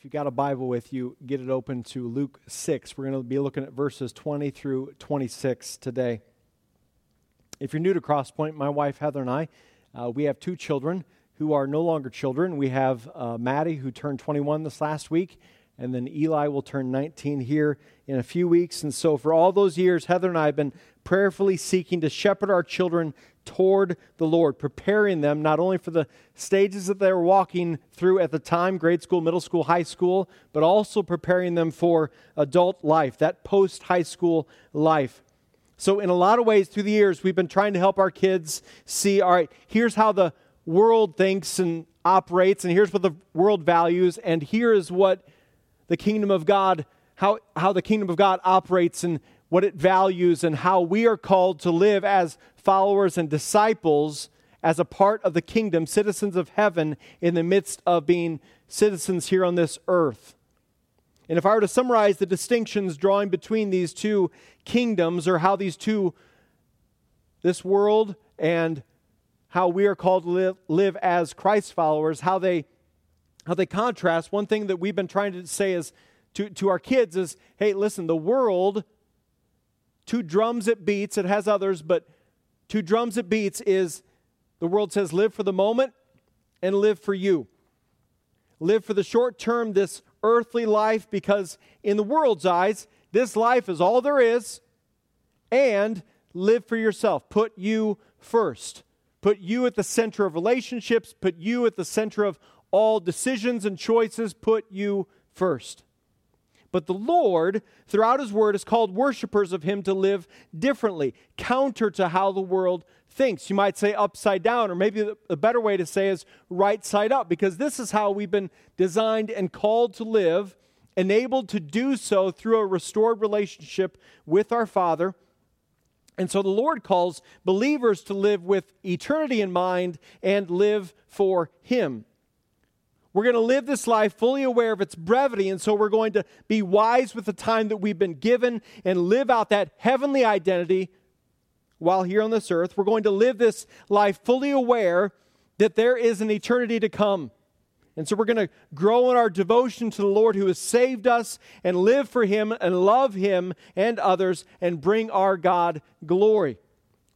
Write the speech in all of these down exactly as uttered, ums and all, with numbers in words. If you've got a Bible with you, get it open to Luke six. We're going to be looking at verses twenty through twenty-six today. If you're new to Crosspoint, my wife Heather and I, uh, we have two children who are no longer children. We have uh, Maddie, who turned twenty-one this last week, and then Eli will turn nineteen here in a few weeks. And so for all those years, Heather and I have been prayerfully seeking to shepherd our children toward the Lord, preparing them not only for the stages that they were walking through at the time, grade school, middle school, high school, but also preparing them for adult life, that post-high school life. So in a lot of ways through the years, we've been trying to help our kids see, all right, here's how the world thinks and operates, and here's what the world values, and here is what the kingdom of God, how, how the kingdom of God operates and what it values, and how we are called to live as followers and disciples as a part of the kingdom, citizens of heaven, in the midst of being citizens here on this earth. And if I were to summarize the distinctions drawing between these two kingdoms, or how these two, this world and how we are called to live, live as Christ followers, how they how they contrast, one thing that we've been trying to say is to, to our kids is, hey, listen, the world, two drums it beats, it has others, but two drums it beats is the world says live for the moment and live for you. Live for the short term, this earthly life, because in the world's eyes, this life is all there is, and live for yourself. Put you first. Put you at the center of relationships. Put you at the center of all decisions and choices. Put you first. But the Lord, throughout His Word, has called worshipers of Him to live differently, counter to how the world thinks. You might say upside down, or maybe a better way to say is right side up, because this is how we've been designed and called to live, enabled to do so through a restored relationship with our Father. And so the Lord calls believers to live with eternity in mind and live for Him. We're going to live this life fully aware of its brevity, and so we're going to be wise with the time that we've been given and live out that heavenly identity while here on this earth. We're going to live this life fully aware that there is an eternity to come. And so we're going to grow in our devotion to the Lord who has saved us and live for Him and love Him and others and bring our God glory.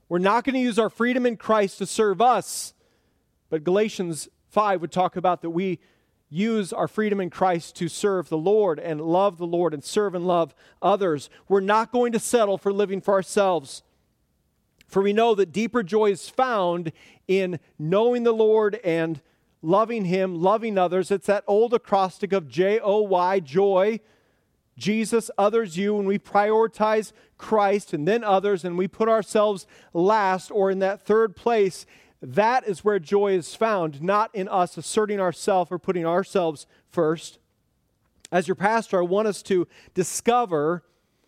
We're not going to use our freedom in Christ to serve us, but Galatians five would talk about that we use our freedom in Christ to serve the Lord and love the Lord and serve and love others. We're not going to settle for living for ourselves, for we know that deeper joy is found in knowing the Lord and loving Him, loving others. It's that old acrostic of J O Y, joy, Jesus, others, you. When we prioritize Christ and then others and we put ourselves last or in that third place, that is where joy is found, not in us asserting ourselves or putting ourselves first. As your pastor, I want us to discover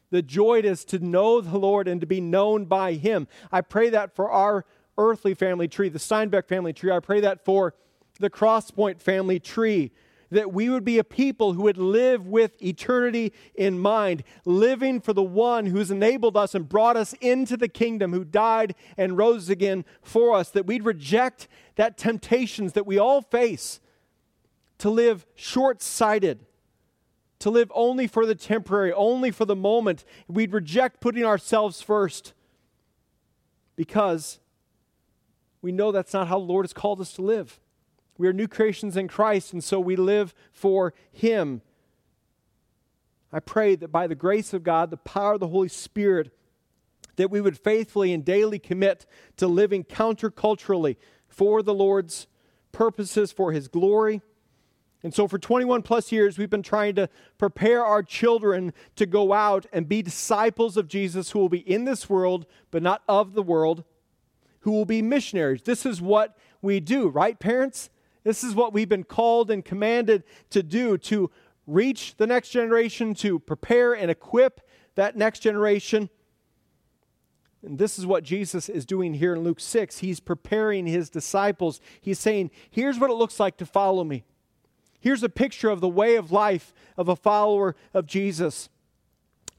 the joy it is to know the Lord and to be known by Him. I pray that for our earthly family tree, the Steinbeck family tree. I pray that for the Crosspoint family tree, that we would be a people who would live with eternity in mind, living for the one who's enabled us and brought us into the kingdom, who died and rose again for us, that we'd reject that temptations that we all face to live short-sighted, to live only for the temporary, only for the moment. We'd reject putting ourselves first because we know that's not how the Lord has called us to live. We are new creations in Christ, and so we live for Him. I pray that by the grace of God, the power of the Holy Spirit, that we would faithfully and daily commit to living counterculturally for the Lord's purposes, for His glory. And so for twenty-one plus years, we've been trying to prepare our children to go out and be disciples of Jesus who will be in this world, but not of the world, who will be missionaries. This is what we do, right, parents? This is what we've been called and commanded to do, to reach the next generation, to prepare and equip that next generation. And this is what Jesus is doing here in Luke six. He's preparing His disciples. He's saying, here's what it looks like to follow me. Here's a picture of the way of life of a follower of Jesus.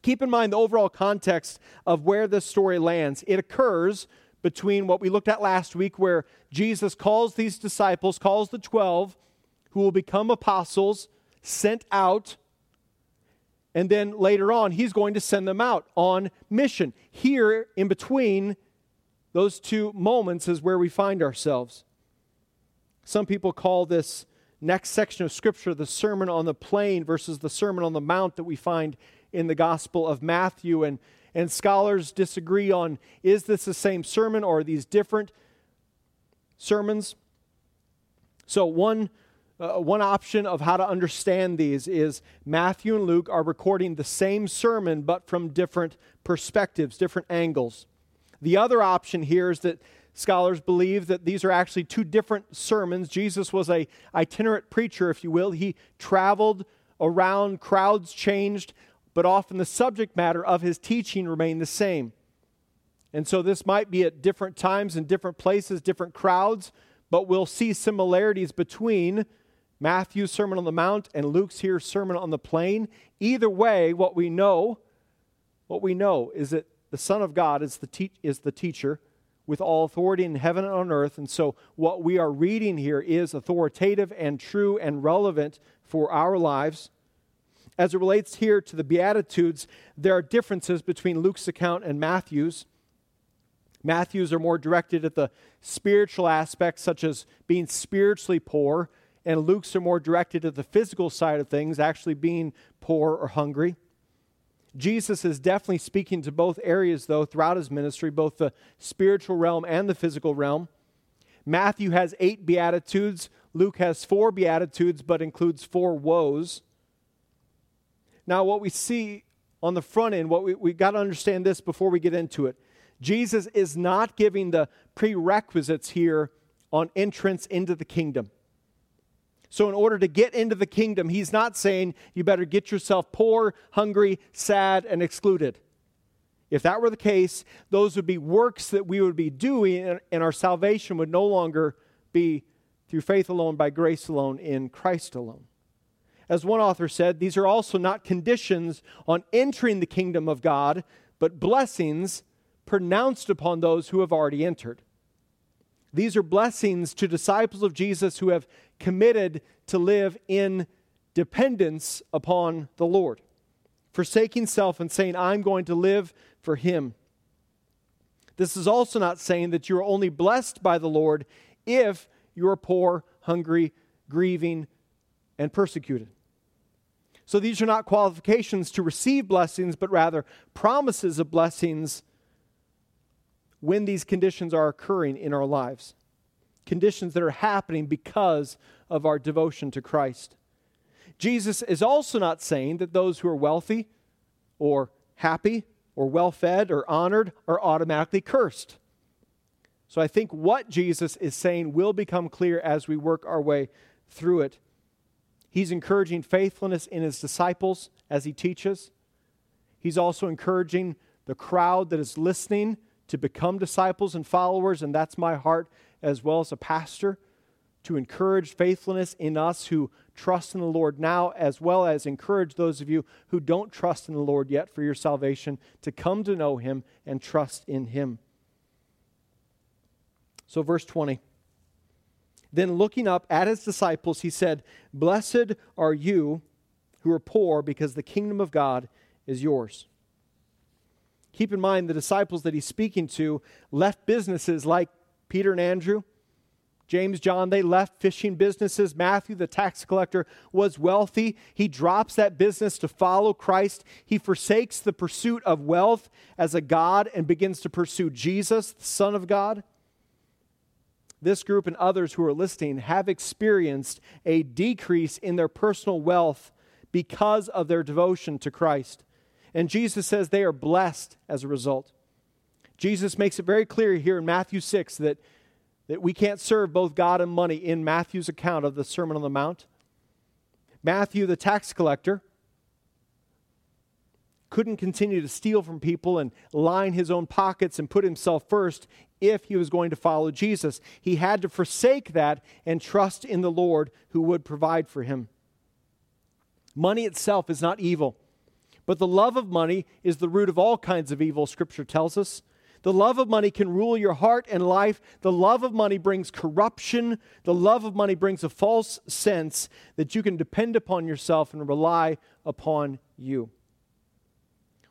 Keep in mind the overall context of where this story lands. It occurs between what we looked at last week, where Jesus calls these disciples, calls the twelve, who will become apostles, sent out, and then later on, he's going to send them out on mission. Here, in between those two moments is where we find ourselves. Some people call this next section of Scripture the Sermon on the Plain versus the Sermon on the Mount that we find in the Gospel of Matthew. And, and scholars disagree on, is this the same sermon or are these different sermons? So one Uh, one option of how to understand these is Matthew and Luke are recording the same sermon, but from different perspectives, different angles. The other option here is that scholars believe that these are actually two different sermons. Jesus was an itinerant preacher, if you will. He traveled around, crowds changed, but often the subject matter of his teaching remained the same. And so this might be at different times and different places, different crowds, but we'll see similarities between Matthew's Sermon on the Mount and Luke's here Sermon on the Plain. Either way, what we know, what we know is that the Son of God is the te- is the teacher with all authority in heaven and on earth. And so what we are reading here is authoritative and true and relevant for our lives. As it relates here to the Beatitudes, there are differences between Luke's account and Matthew's. Matthew's are more directed at the spiritual aspects, such as being spiritually poor, and Luke's are more directed at the physical side of things, actually being poor or hungry. Jesus is definitely speaking to both areas, though, throughout his ministry, both the spiritual realm and the physical realm. Matthew has eight beatitudes, Luke has four beatitudes, but includes four woes. Now, what we see on the front end, what we, we've got to understand this before we get into it. Jesus is not giving the prerequisites here on entrance into the kingdom. So in order to get into the kingdom, he's not saying you better get yourself poor, hungry, sad, and excluded. If that were the case, those would be works that we would be doing, and our salvation would no longer be through faith alone, by grace alone, in Christ alone. As one author said, these are also not conditions on entering the kingdom of God, but blessings pronounced upon those who have already entered. These are blessings to disciples of Jesus who have committed to live in dependence upon the Lord, forsaking self and saying, I'm going to live for Him. This is also not saying that you are only blessed by the Lord if you are poor, hungry, grieving, and persecuted. So these are not qualifications to receive blessings, but rather promises of blessings when these conditions are occurring in our lives, conditions that are happening because of our devotion to Christ. Jesus is also not saying that those who are wealthy or happy or well-fed or honored are automatically cursed. So I think what Jesus is saying will become clear as we work our way through it. He's encouraging faithfulness in his disciples as he teaches. He's also encouraging the crowd that is listening to become disciples and followers, and that's my heart as well as a pastor, to encourage faithfulness in us who trust in the Lord now, as well as encourage those of you who don't trust in the Lord yet for your salvation to come to know Him and trust in Him. So verse twenty, then looking up at His disciples, He said, "Blessed are you who are poor, because the kingdom of God is yours." Keep in mind the disciples that he's speaking to left businesses like Peter and Andrew, James, John, they left fishing businesses. Matthew, the tax collector, was wealthy. He drops that business to follow Christ. He forsakes the pursuit of wealth as a god and begins to pursue Jesus, the Son of God. This group and others who are listening have experienced a decrease in their personal wealth because of their devotion to Christ. And Jesus says they are blessed as a result. Jesus makes it very clear here in Matthew six that, that we can't serve both God and money in Matthew's account of the Sermon on the Mount. Matthew, the tax collector, couldn't continue to steal from people and line his own pockets and put himself first if he was going to follow Jesus. He had to forsake that and trust in the Lord who would provide for him. Money itself is not evil. But the love of money is the root of all kinds of evil, Scripture tells us. The love of money can rule your heart and life. The love of money brings corruption. The love of money brings a false sense that you can depend upon yourself and rely upon you.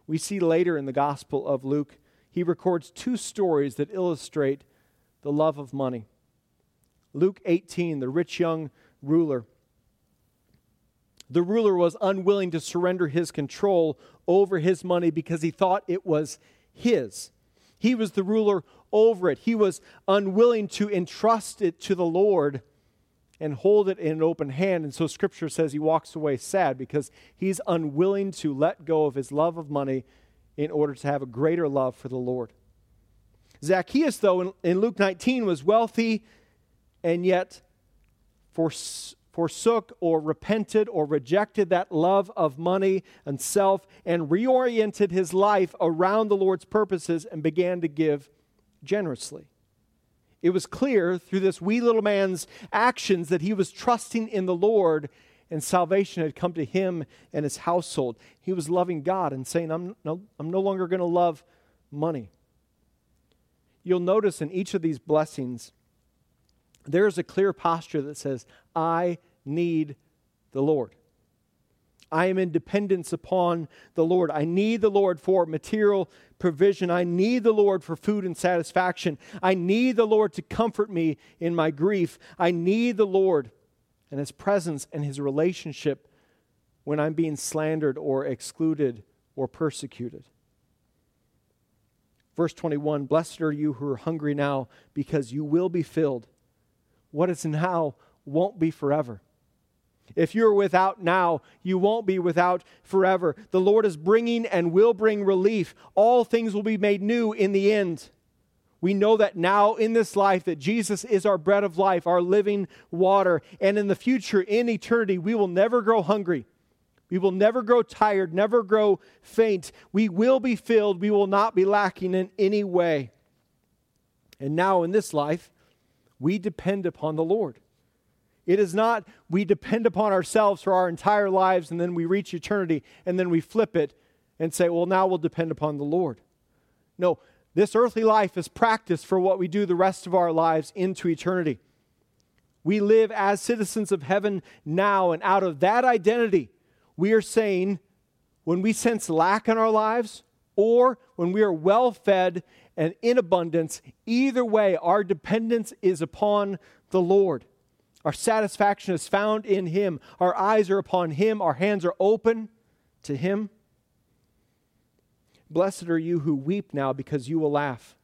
We see later in the Gospel of Luke, he records two stories that illustrate the love of money. Luke eighteen, the rich young ruler. The ruler was unwilling to surrender his control over his money because he thought it was his. He was the ruler over it. He was unwilling to entrust it to the Lord and hold it in an open hand. And so Scripture says he walks away sad because he's unwilling to let go of his love of money in order to have a greater love for the Lord. Zacchaeus, though, in, in Luke nineteen, was wealthy and yet forsook. forsook or repented or rejected that love of money and self and reoriented his life around the Lord's purposes and began to give generously. It was clear through this wee little man's actions that he was trusting in the Lord and salvation had come to him and his household. He was loving God and saying, I'm no, I'm no longer going to love money. You'll notice in each of these blessings, there is a clear posture that says, I need the Lord. I am in dependence upon the Lord. I need the Lord for material provision. I need the Lord for food and satisfaction. I need the Lord to comfort me in my grief. I need the Lord and His presence and His relationship when I'm being slandered or excluded or persecuted. Verse twenty-one, blessed are you who are hungry now, because you will be filled. What is now won't be forever. If you're without now, you won't be without forever. The Lord is bringing and will bring relief. All things will be made new in the end. We know that now in this life that Jesus is our bread of life, our living water. And in the future, in eternity, we will never grow hungry. We will never grow tired, never grow faint. We will be filled. We will not be lacking in any way. And now in this life, we depend upon the Lord. It is not we depend upon ourselves for our entire lives and then we reach eternity and then we flip it and say, well, now we'll depend upon the Lord. No, this earthly life is practice for what we do the rest of our lives into eternity. We live as citizens of heaven now, and out of that identity, we are saying when we sense lack in our lives or when we are well-fed and in abundance, either way, our dependence is upon the Lord. Our satisfaction is found in Him. Our eyes are upon Him. Our hands are open to Him. Blessed are you who weep now, because you will laugh.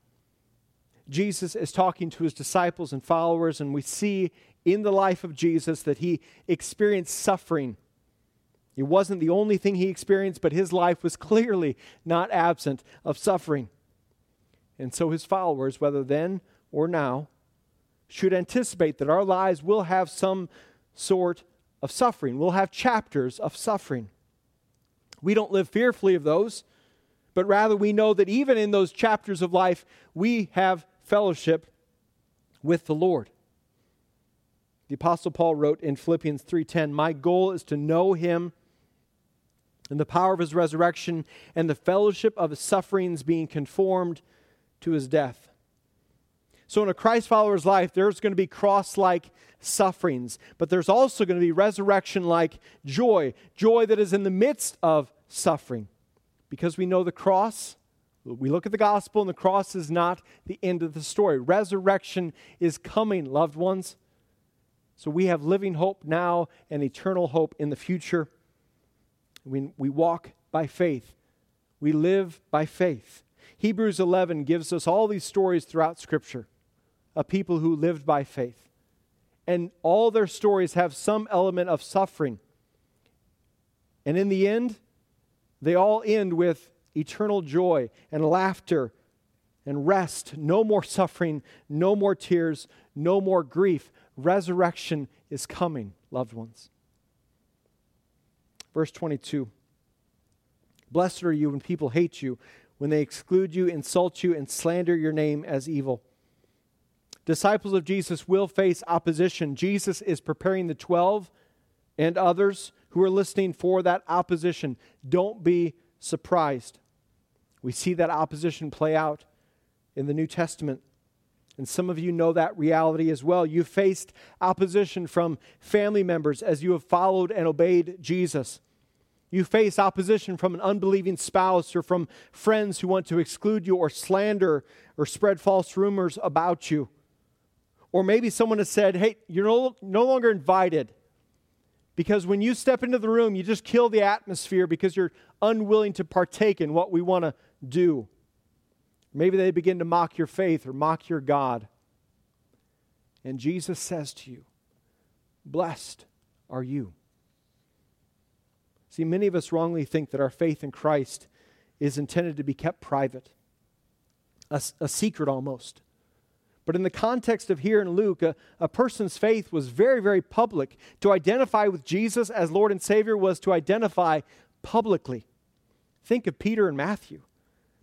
Jesus is talking to His disciples and followers, and we see in the life of Jesus that He experienced suffering. It wasn't the only thing He experienced, but His life was clearly not absent of suffering. And so His followers, whether then or now, should anticipate that our lives will have some sort of suffering. We'll have chapters of suffering. We don't live fearfully of those, but rather we know that even in those chapters of life, we have fellowship with the Lord. The Apostle Paul wrote in Philippians three ten, my goal is to know Him and the power of His resurrection and the fellowship of His sufferings, being conformed to His death. So in a Christ follower's life, there's going to be cross-like sufferings, but there's also going to be resurrection-like joy, joy that is in the midst of suffering. Because we know the cross, we look at the gospel, and the cross is not the end of the story. Resurrection is coming, loved ones. So we have living hope now and eternal hope in the future. When we walk by faith, we live by faith. Hebrews eleven gives us all these stories throughout Scripture of people who lived by faith. And all their stories have some element of suffering. And in the end, they all end with eternal joy and laughter and rest. No more suffering, no more tears, no more grief. Resurrection is coming, loved ones. Verse twenty-two, blessed are you when people hate you, when they exclude you, insult you, and slander your name as evil. Disciples of Jesus will face opposition. Jesus is preparing the twelve and others who are listening for that opposition. Don't be surprised. We see that opposition play out in the New Testament. And some of you know that reality as well. You faced opposition from family members as you have followed and obeyed Jesus. You face opposition from an unbelieving spouse or from friends who want to exclude you or slander or spread false rumors about you. Or maybe someone has said, hey, you're no, no longer invited because when you step into the room, you just kill the atmosphere because you're unwilling to partake in what we want to do. Maybe they begin to mock your faith or mock your God. And Jesus says to you, blessed are you. See, many of us wrongly think that our faith in Christ is intended to be kept private, a, a secret almost. But in the context of here in Luke, a, a person's faith was very, very public. To identify with Jesus as Lord and Savior was to identify publicly. Think of Peter and Matthew,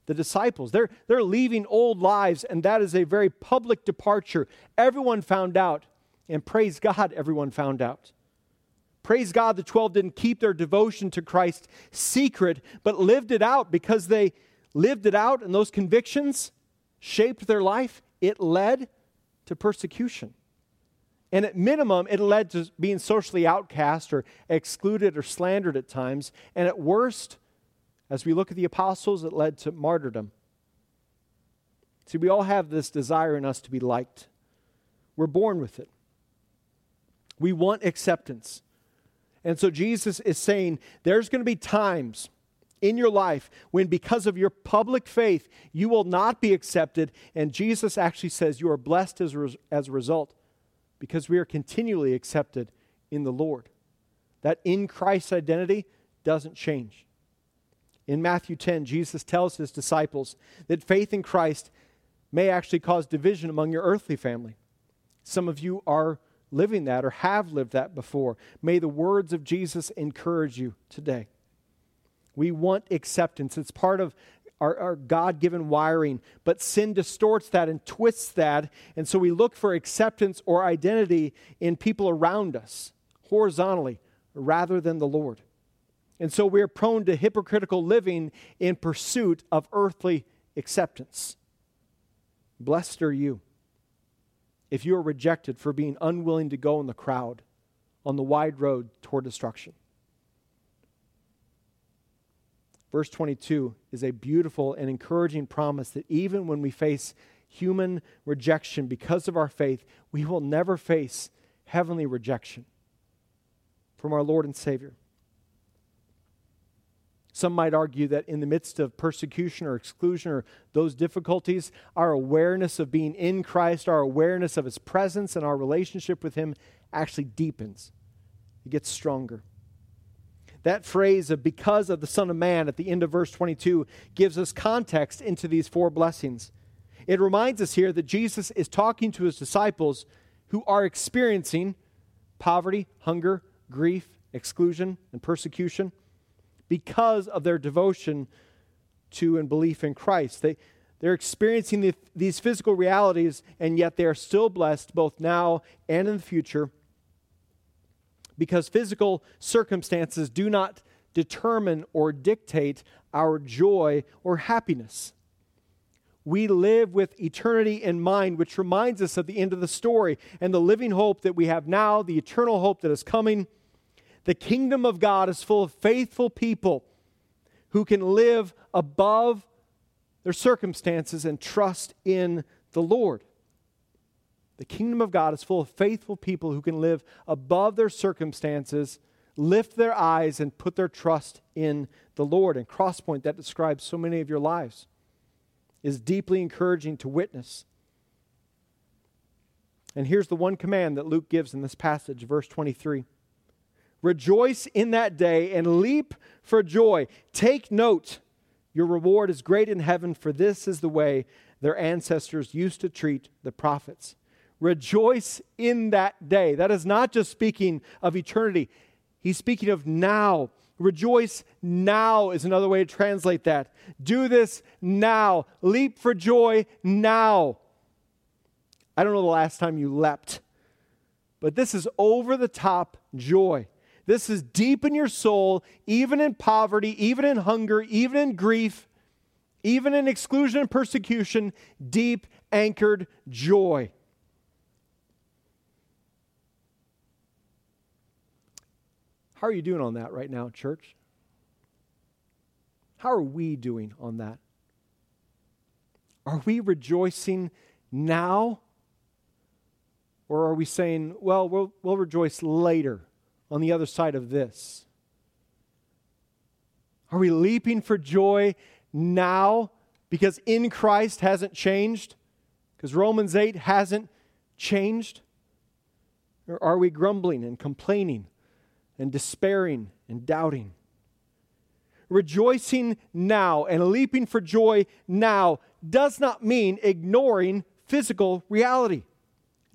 the disciples. They're, they're leaving old lives, and that is a very public departure. Everyone found out, and praise God, everyone found out. Praise God, the twelve didn't keep their devotion to Christ secret, but lived it out because they lived it out, and those convictions shaped their life. It led to persecution. And at minimum, it led to being socially outcast or excluded or slandered at times. And at worst, as we look at the apostles, it led to martyrdom. See, we all have this desire in us to be liked. We're born with it. We want acceptance. And so Jesus is saying there's going to be times in your life when because of your public faith, you will not be accepted. And Jesus actually says you are blessed as a, res- as a result because we are continually accepted in the Lord. That in Christ's identity doesn't change. In Matthew ten, Jesus tells his disciples that faith in Christ may actually cause division among your earthly family. Some of you are living that or have lived that before. May the words of Jesus encourage you today. We want acceptance. It's part of our, our God-given wiring, but sin distorts that and twists that, and so we look for acceptance or identity in people around us, horizontally, rather than the Lord. And so we're prone to hypocritical living in pursuit of earthly acceptance. Blessed are you if you are rejected for being unwilling to go in the crowd on the wide road toward destruction. Verse twenty-two is a beautiful and encouraging promise that even when we face human rejection because of our faith, we will never face heavenly rejection from our Lord and Savior. Some might argue that in the midst of persecution or exclusion or those difficulties, our awareness of being in Christ, our awareness of his presence and our relationship with him actually deepens. It gets stronger. That phrase of because of the Son of Man at the end of verse twenty-two gives us context into these four blessings. It reminds us here that Jesus is talking to his disciples who are experiencing poverty, hunger, grief, exclusion, and persecution because of their devotion to and belief in Christ. They, they're experiencing the, these physical realities, and yet they are still blessed both now and in the future because physical circumstances do not determine or dictate our joy or happiness. We live with eternity in mind, which reminds us of the end of the story and the living hope that we have now, the eternal hope that is coming. The kingdom of God is full of faithful people who can live above their circumstances and trust in the Lord. The kingdom of God is full of faithful people who can live above their circumstances, lift their eyes, and put their trust in the Lord. And Crosspoint, that describes so many of your lives, is deeply encouraging to witness. And here's the one command that Luke gives in this passage, verse twenty-three. Rejoice in that day and leap for joy. Take note, your reward is great in heaven, for this is the way their ancestors used to treat the prophets. Rejoice in that day. That is not just speaking of eternity. He's speaking of now. Rejoice now is another way to translate that. Do this now. Leap for joy now. I don't know the last time you leapt, but this is over-the-top joy. This is deep in your soul, even in poverty, even in hunger, even in grief, even in exclusion and persecution, deep anchored joy. How are you doing on that right now, church? How are we doing on that? Are we rejoicing now? Or are we saying, well, we'll, we'll rejoice later on the other side of this? Are we leaping for joy now because in Christ hasn't changed? Because Romans eight hasn't changed? Or are we grumbling and complaining and despairing and doubting? Rejoicing now and leaping for joy now does not mean ignoring physical reality.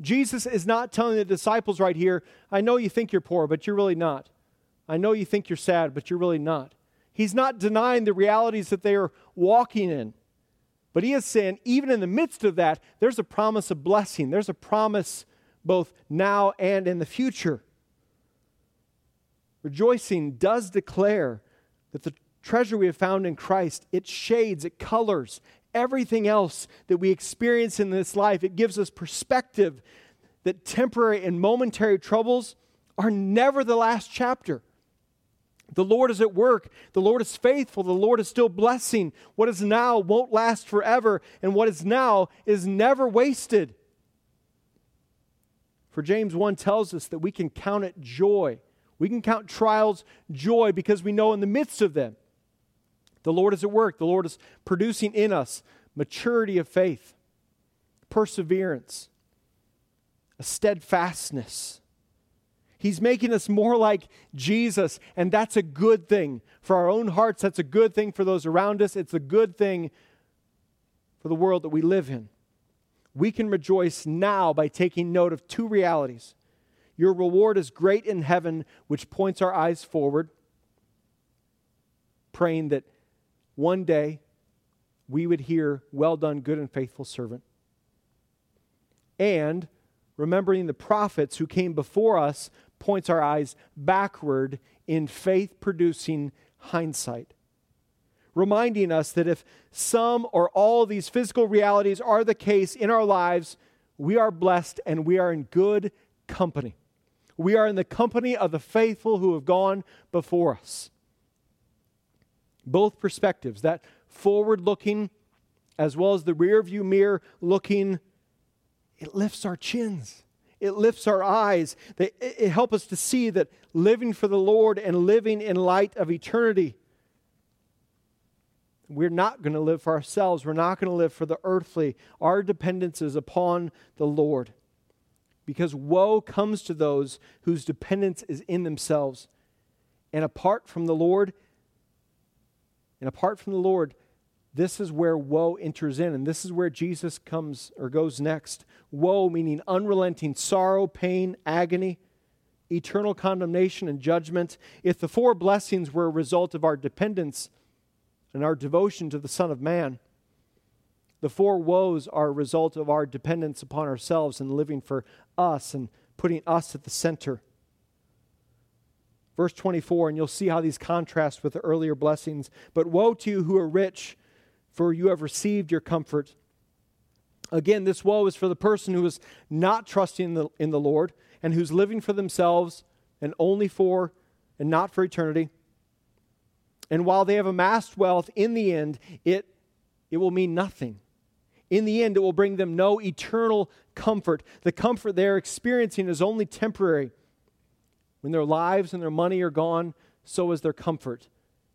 Jesus is not telling the disciples right here, I know you think you're poor, but you're really not. I know you think you're sad, but you're really not. He's not denying the realities that they are walking in. But he is saying, even in the midst of that, there's a promise of blessing. There's a promise both now and in the future. Rejoicing does declare that the treasure we have found in Christ, it shades, it colors everything else that we experience in this life. It gives us perspective that temporary and momentary troubles are never the last chapter. The Lord is at work. The Lord is faithful. The Lord is still blessing. What is now won't last forever, and what is now is never wasted. For James one tells us that we can count it joy. We can count trials joy because we know in the midst of them, the Lord is at work. The Lord is producing in us maturity of faith, perseverance, a steadfastness. He's making us more like Jesus, and that's a good thing for our own hearts. That's a good thing for those around us. It's a good thing for the world that we live in. We can rejoice now by taking note of two realities. Your reward is great in heaven, which points our eyes forward, praying that one day we would hear, well done, good and faithful servant. And remembering the prophets who came before us points our eyes backward in faith-producing hindsight, reminding us that if some or all these physical realities are the case in our lives, we are blessed and we are in good company. We are in the company of the faithful who have gone before us. Both perspectives, that forward-looking as well as the rear-view mirror looking, it lifts our chins. It lifts our eyes. They, it, it helps us to see that living for the Lord and living in light of eternity, we're not going to live for ourselves. We're not going to live for the earthly. Our dependence is upon the Lord. Because woe comes to those whose dependence is in themselves. And apart from the Lord, and apart from the Lord, this is where woe enters in. And this is where Jesus comes or goes next. Woe meaning unrelenting sorrow, pain, agony, eternal condemnation and judgment. If the four blessings were a result of our dependence and our devotion to the Son of Man, the four woes are a result of our dependence upon ourselves and living for us and putting us at the center. Verse twenty-four, and you'll see how these contrast with the earlier blessings. But woe to you who are rich, for you have received your comfort. Again, this woe is for the person who is not trusting in the, in the Lord and who's living for themselves and only for and not for eternity. And while they have amassed wealth, in the end, it it will mean nothing. In the end, it will bring them no eternal comfort. The comfort they're experiencing is only temporary. When their lives and their money are gone, so is their comfort.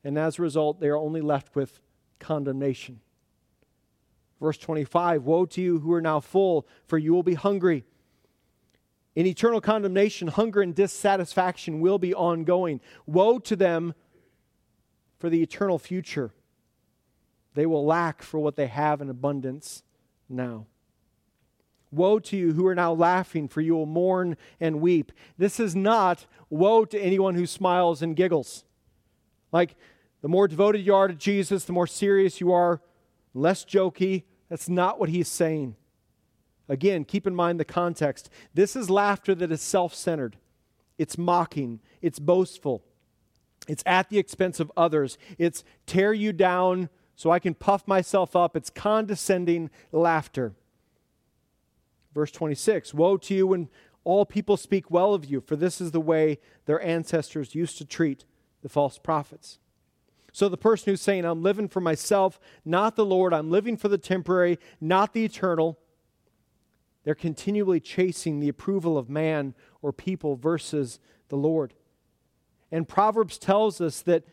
And as a result, they are only left with condemnation. Verse twenty-five, woe to you who are now full, for you will be hungry. In eternal condemnation, hunger and dissatisfaction will be ongoing. Woe to them for the eternal future. They will lack for what they have in abundance now. Woe to you who are now laughing, for you will mourn and weep. This is not woe to anyone who smiles and giggles. Like, the more devoted you are to Jesus, the more serious you are, less jokey. That's not what he's saying. Again, keep in mind the context. This is laughter that is self-centered. It's mocking. It's boastful. It's at the expense of others. It's tear you down so I can puff myself up. It's condescending laughter. Verse twenty-six, woe to you when all people speak well of you, for this is the way their ancestors used to treat the false prophets. So the person who's saying, I'm living for myself, not the Lord, I'm living for the temporary, not the eternal, they're continually chasing the approval of man or people versus the Lord. And Proverbs tells us that,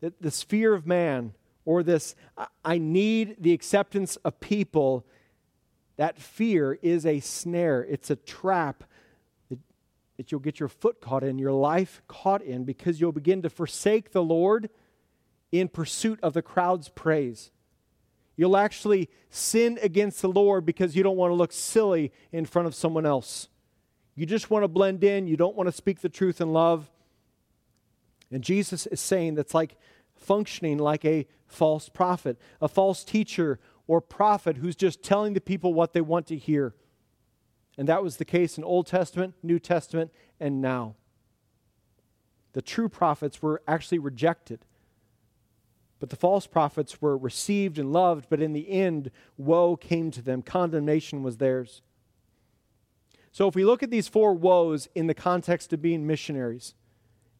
that this fear of man or this, I need the acceptance of people, that fear is a snare. It's a trap that, that you'll get your foot caught in, your life caught in, because you'll begin to forsake the Lord in pursuit of the crowd's praise. You'll actually sin against the Lord because you don't want to look silly in front of someone else. You just want to blend in. You don't want to speak the truth in love. And Jesus is saying that's like functioning like a false prophet, a false teacher or prophet who's just telling the people what they want to hear. And that was the case in Old Testament, New Testament, and now. The true prophets were actually rejected. But the false prophets were received and loved, but in the end, woe came to them. Condemnation was theirs. So if we look at these four woes in the context of being missionaries,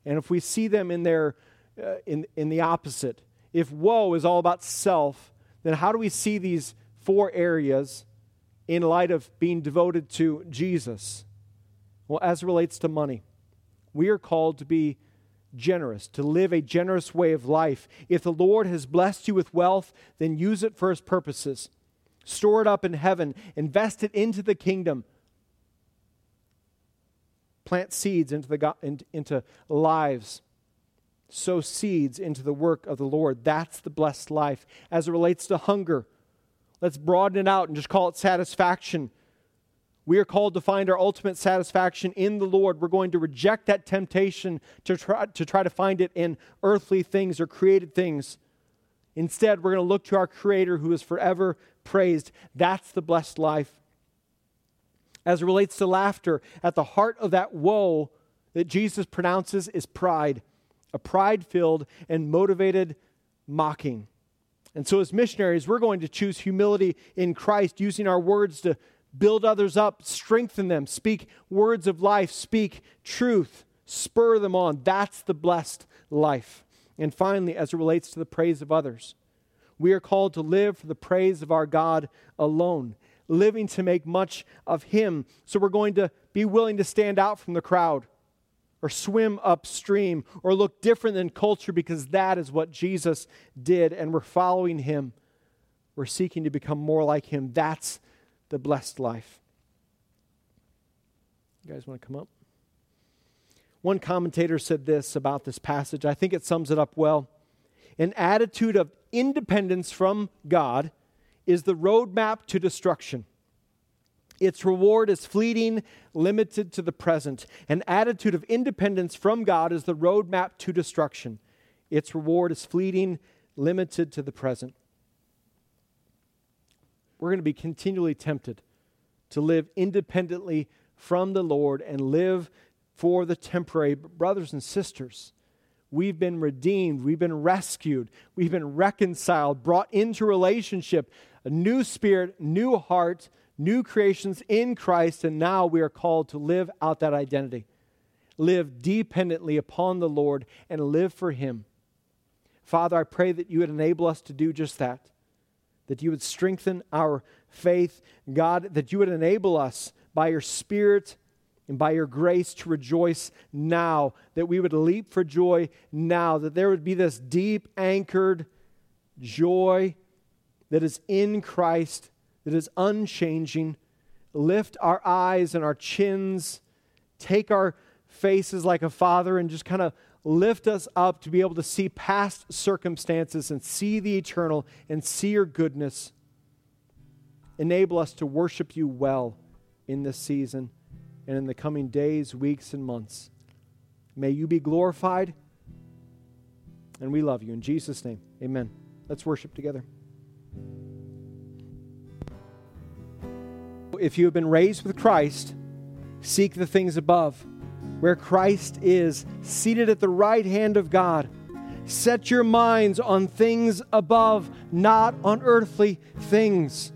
and if we see them in their uh, in, in the opposite, if woe is all about self, then how do we see these four areas in light of being devoted to Jesus? Well, as it relates to money, we are called to be generous, to live a generous way of life. If the Lord has blessed you with wealth, then use it for His purposes. Store it up in heaven. Invest it into the kingdom. Plant seeds into the into lives. Sow seeds into the work of the Lord. That's the blessed life. As it relates to hunger, let's broaden it out and just call it satisfaction. We are called to find our ultimate satisfaction in the Lord. We're going to reject that temptation to try to, try to find it in earthly things or created things. Instead, we're going to look to our Creator who is forever praised. That's the blessed life. As it relates to laughter, at the heart of that woe that Jesus pronounces is pride, a pride-filled and motivated mocking. And so as missionaries, we're going to choose humility in Christ, using our words to build others up, strengthen them, speak words of life, speak truth, spur them on. That's the blessed life. And finally, as it relates to the praise of others, we are called to live for the praise of our God alone, living to make much of Him. So we're going to be willing to stand out from the crowd or swim upstream or look different than culture, because that is what Jesus did, and we're following Him. We're seeking to become more like Him. That's the blessed life. You guys want to come up? One commentator said this about this passage. I think it sums it up well. An attitude of independence from God is the roadmap to destruction. Its reward is fleeting, limited to the present. An attitude of independence from God is the roadmap to destruction. Its reward is fleeting, limited to the present. We're going to be continually tempted to live independently from the Lord and live for the temporary. But brothers and sisters, we've been redeemed. We've been rescued. We've been reconciled, brought into relationship, a new spirit, new heart, new creations in Christ. And now we are called to live out that identity, live dependently upon the Lord and live for Him. Father, I pray that You would enable us to do just that, that You would strengthen our faith, God, that You would enable us by Your Spirit and by Your grace to rejoice now, that we would leap for joy now, that there would be this deep anchored joy that is in Christ, that is unchanging. Lift our eyes and our chins, take our faces like a father and just kind of lift us up to be able to see past circumstances and see the eternal and see Your goodness. Enable us to worship You well in this season and in the coming days, weeks, and months. May You be glorified, and we love You. In Jesus' name, amen. Let's worship together. If you have been raised with Christ, seek the things above, where Christ is seated at the right hand of God. Set your minds on things above, not on earthly things.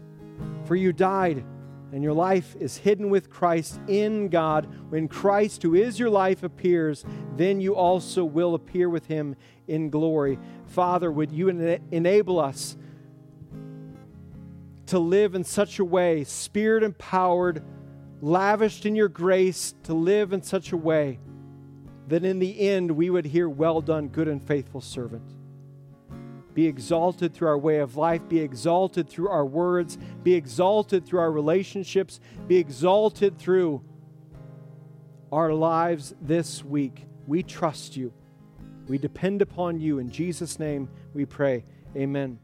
For you died, and your life is hidden with Christ in God. When Christ, who is your life, appears, then you also will appear with him in glory. Father, would you en- enable us to live in such a way, Spirit-empowered, lavished in your grace, to live in such a way that in the end we would hear, "Well done, good and faithful servant." Be exalted through our way of life. Be exalted through our words. Be exalted through our relationships. Be exalted through our lives this week. We trust you. We depend upon you. In Jesus' name we pray. Amen.